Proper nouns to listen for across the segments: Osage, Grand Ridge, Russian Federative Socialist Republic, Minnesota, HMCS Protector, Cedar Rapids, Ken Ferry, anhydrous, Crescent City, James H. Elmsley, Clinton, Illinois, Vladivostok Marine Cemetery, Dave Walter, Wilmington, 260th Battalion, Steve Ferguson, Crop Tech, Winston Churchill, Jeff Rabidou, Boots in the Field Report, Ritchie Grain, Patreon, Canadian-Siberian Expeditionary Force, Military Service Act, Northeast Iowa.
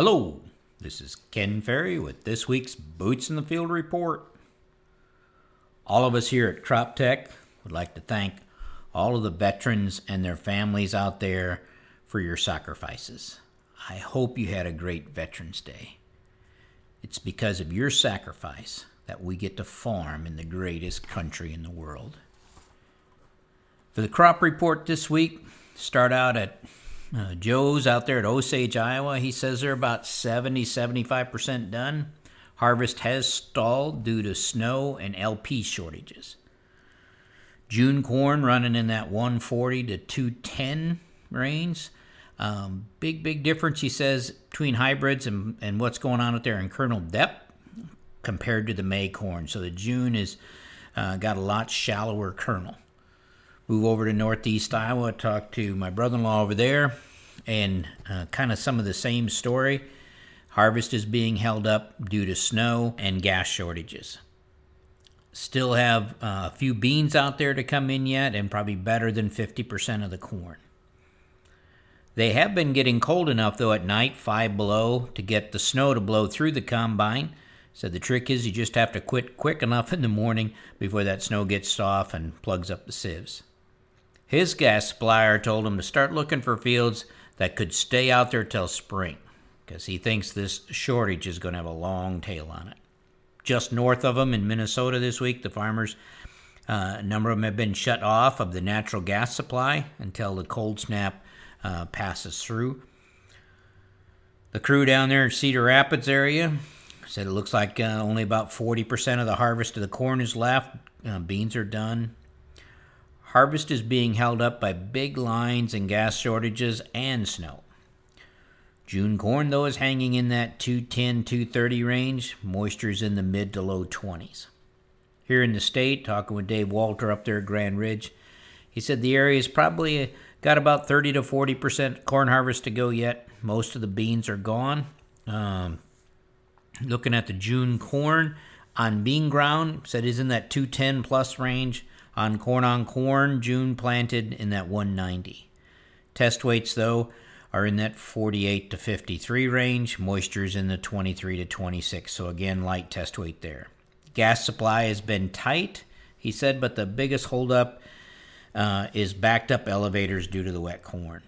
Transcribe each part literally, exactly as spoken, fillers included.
Hello, this is Ken Ferry with this week's Boots in the Field Report. All of us here at Crop Tech would like to thank all of the veterans and their families out there for your sacrifices. I hope you had a great Veterans Day. It's because of your sacrifice that we get to farm in the greatest country in the world. For the crop report this week, start out at Uh, Joe's out there at Osage, Iowa. He says they're about seventy to seventy-five percent done. Harvest has stalled due to snow and L P shortages. June corn running in that one forty to two ten range. Um, big, big difference, he says, between hybrids and, and what's going on out there in kernel depth compared to the May corn. So the June has uh, got a lot shallower kernel. Move over to Northeast Iowa, talk to my brother-in-law over there, and uh, kind of some of the same story. Harvest is being held up due to snow and gas shortages. Still have uh, a few beans out there to come in yet, and probably better than fifty percent of the corn. They have been getting cold enough, though, at night, five below, to get the snow to blow through the combine. So the trick is you just have to quit quick enough in the morning before that snow gets off and plugs up the sieves. His gas supplier told him to start looking for fields that could stay out there till spring, because he thinks this shortage is going to have a long tail on it. Just north of him in Minnesota this week, the farmers, uh, a number of them have been shut off of the natural gas supply until the cold snap uh, passes through. The crew down there in Cedar Rapids area said it looks like uh, only about forty percent of the harvest of the corn is left. Uh, beans are done. Harvest is being held up by big lines and gas shortages and snow. June corn, though, is hanging in that two ten to two thirty range. Moisture is in the mid to low twenties. Here in the state, talking with Dave Walter up there at Grand Ridge, he said the area's probably got about thirty to forty percent corn harvest to go yet. Most of the beans are gone. Um, looking at the June corn on bean ground, said is in that two ten plus range. On corn on corn, June planted in that one ninety. Test weights, though, are in that forty-eight to fifty-three range. Moisture is in the twenty-three to twenty-six, so again, light test weight there. Gas supply has been tight, he said, but the biggest holdup uh, is backed up elevators due to the wet corn.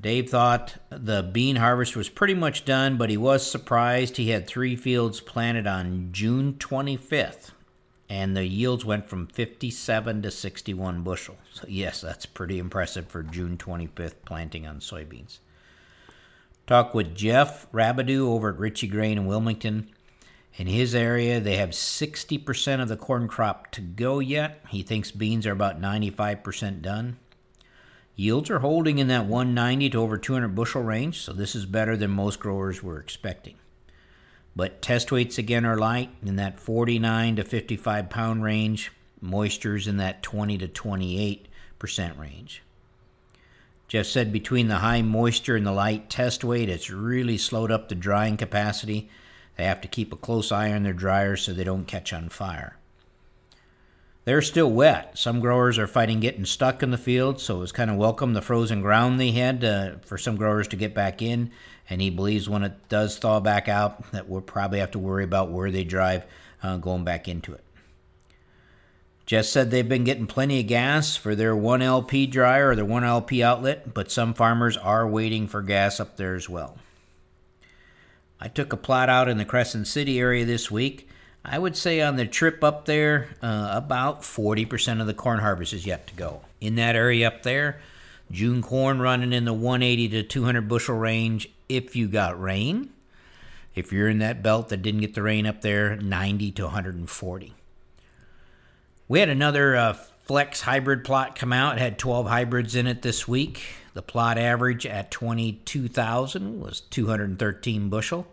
Dave thought the bean harvest was pretty much done, but he was surprised he had three fields planted on June twenty-fifth. And the yields went from fifty-seven to sixty-one bushels. So yes, that's pretty impressive for June twenty-fifth planting on soybeans. Talk with Jeff Rabidou over at Ritchie Grain in Wilmington. In his area, they have sixty percent of the corn crop to go yet. He thinks beans are about ninety-five percent done. Yields are holding in that one ninety to over two hundred bushel range, so this is better than most growers were expecting. But test weights again are light in that forty-nine to fifty-five pound range. Moisture's in that twenty to twenty-eight percent range. Jeff said between the high moisture and the light test weight, it's really slowed up the drying capacity. They have to keep a close eye on their dryers so they don't catch on fire. They're still wet. Some growers are fighting getting stuck in the field, so it was kind of welcome the frozen ground they had uh, for some growers to get back in. And he believes when it does thaw back out that we'll probably have to worry about where they drive uh, going back into it. Jess said they've been getting plenty of gas for their one L P dryer or their one L P outlet, but some farmers are waiting for gas up there as well. I took a plot out in the Crescent City area this week. I would say on the trip up there, uh, about forty percent of the corn harvest is yet to go. In that area up there, June corn running in the one eighty to two hundred bushel range if you got rain. If you're in that belt that didn't get the rain up there, ninety to one forty. We had another uh, flex hybrid plot come out. It had twelve hybrids in it this week. The plot average at twenty-two thousand was two hundred thirteen bushel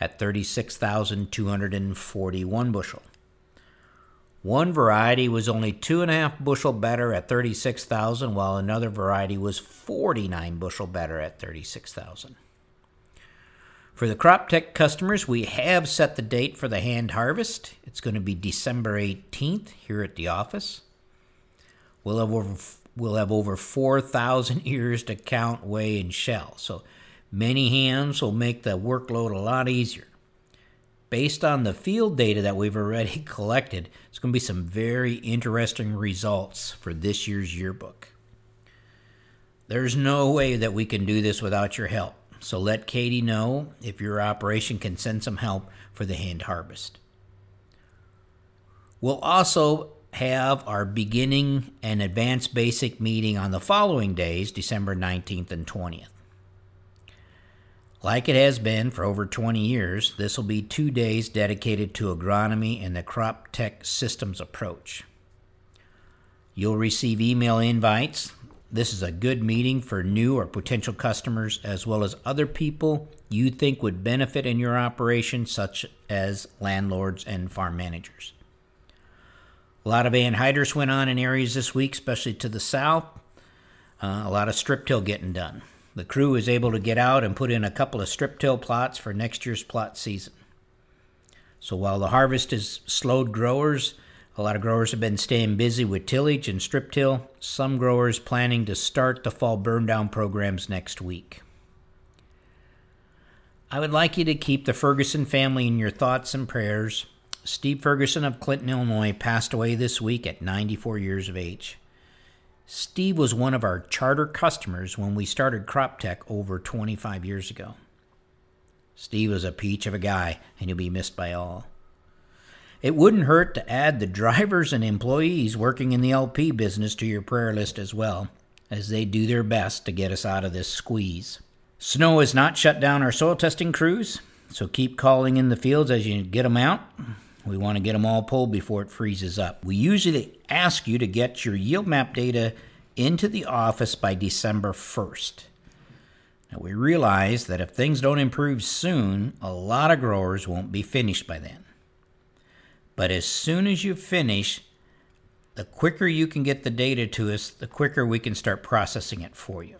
at thirty-six thousand two hundred forty-one bushel. One variety was only two and a half bushel better at thirty-six thousand, while another variety was forty-nine bushel better at thirty-six thousand. For the Crop Tech customers, we have set the date for the hand harvest. It's going to be December eighteenth here at the office. We'll have over, we'll have over four thousand ears to count, weigh, and shell. So Many hands will make the workload a lot easier. Based on the field data that we've already collected, it's going to be some very interesting results for this year's yearbook. There's no way that we can do this without your help, so let Katie know if your operation can send some help for the hand harvest. We'll also have our beginning and advanced basic meeting on the following days, December nineteenth and twentieth. Like it has been for over twenty years, this will be two days dedicated to agronomy and the Crop Tech systems approach. You'll receive email invites. This is a good meeting for new or potential customers, as well as other people you think would benefit in your operation, such as landlords and farm managers. A lot of anhydrous went on in areas this week, especially to the south. Uh, a lot of strip till getting done. The crew is able to get out and put in a couple of strip till plots for next year's plot season. So while the harvest has slowed growers, a lot of growers have been staying busy with tillage and strip till. Some growers planning to start the fall burn down programs next week. I would like you to keep the Ferguson family in your thoughts and prayers. Steve Ferguson of Clinton, Illinois, passed away this week at ninety-four years of age. Steve was one of our charter customers when we started Crop Tech over twenty-five years ago. Steve was a peach of a guy, and he'll be missed by all. It wouldn't hurt to add the drivers and employees working in the L P business to your prayer list as well, as they do their best to get us out of this squeeze. Snow has not shut down our soil testing crews, so keep calling in the fields as you get them out. We want to get them all pulled before it freezes up. We usually ask you to get your yield map data into the office by December first. Now, we realize that if things don't improve soon, a lot of growers won't be finished by then. But as soon as you finish, the quicker you can get the data to us, the quicker we can start processing it for you.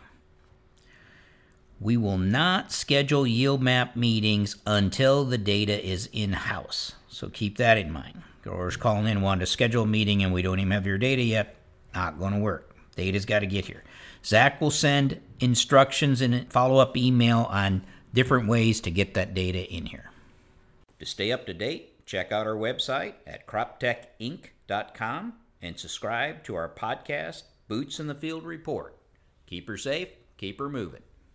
We will not schedule yield map meetings until the data is in-house, so keep that in mind. Growers calling in want to schedule a meeting and we don't even have your data yet. Not going to work. Data's got to get here. Zach will send instructions and in follow-up email on different ways to get that data in here. To stay up to date, check out our website at crop tech inc dot com and subscribe to our podcast, Boots in the Field Report. Keep her safe, keep her moving.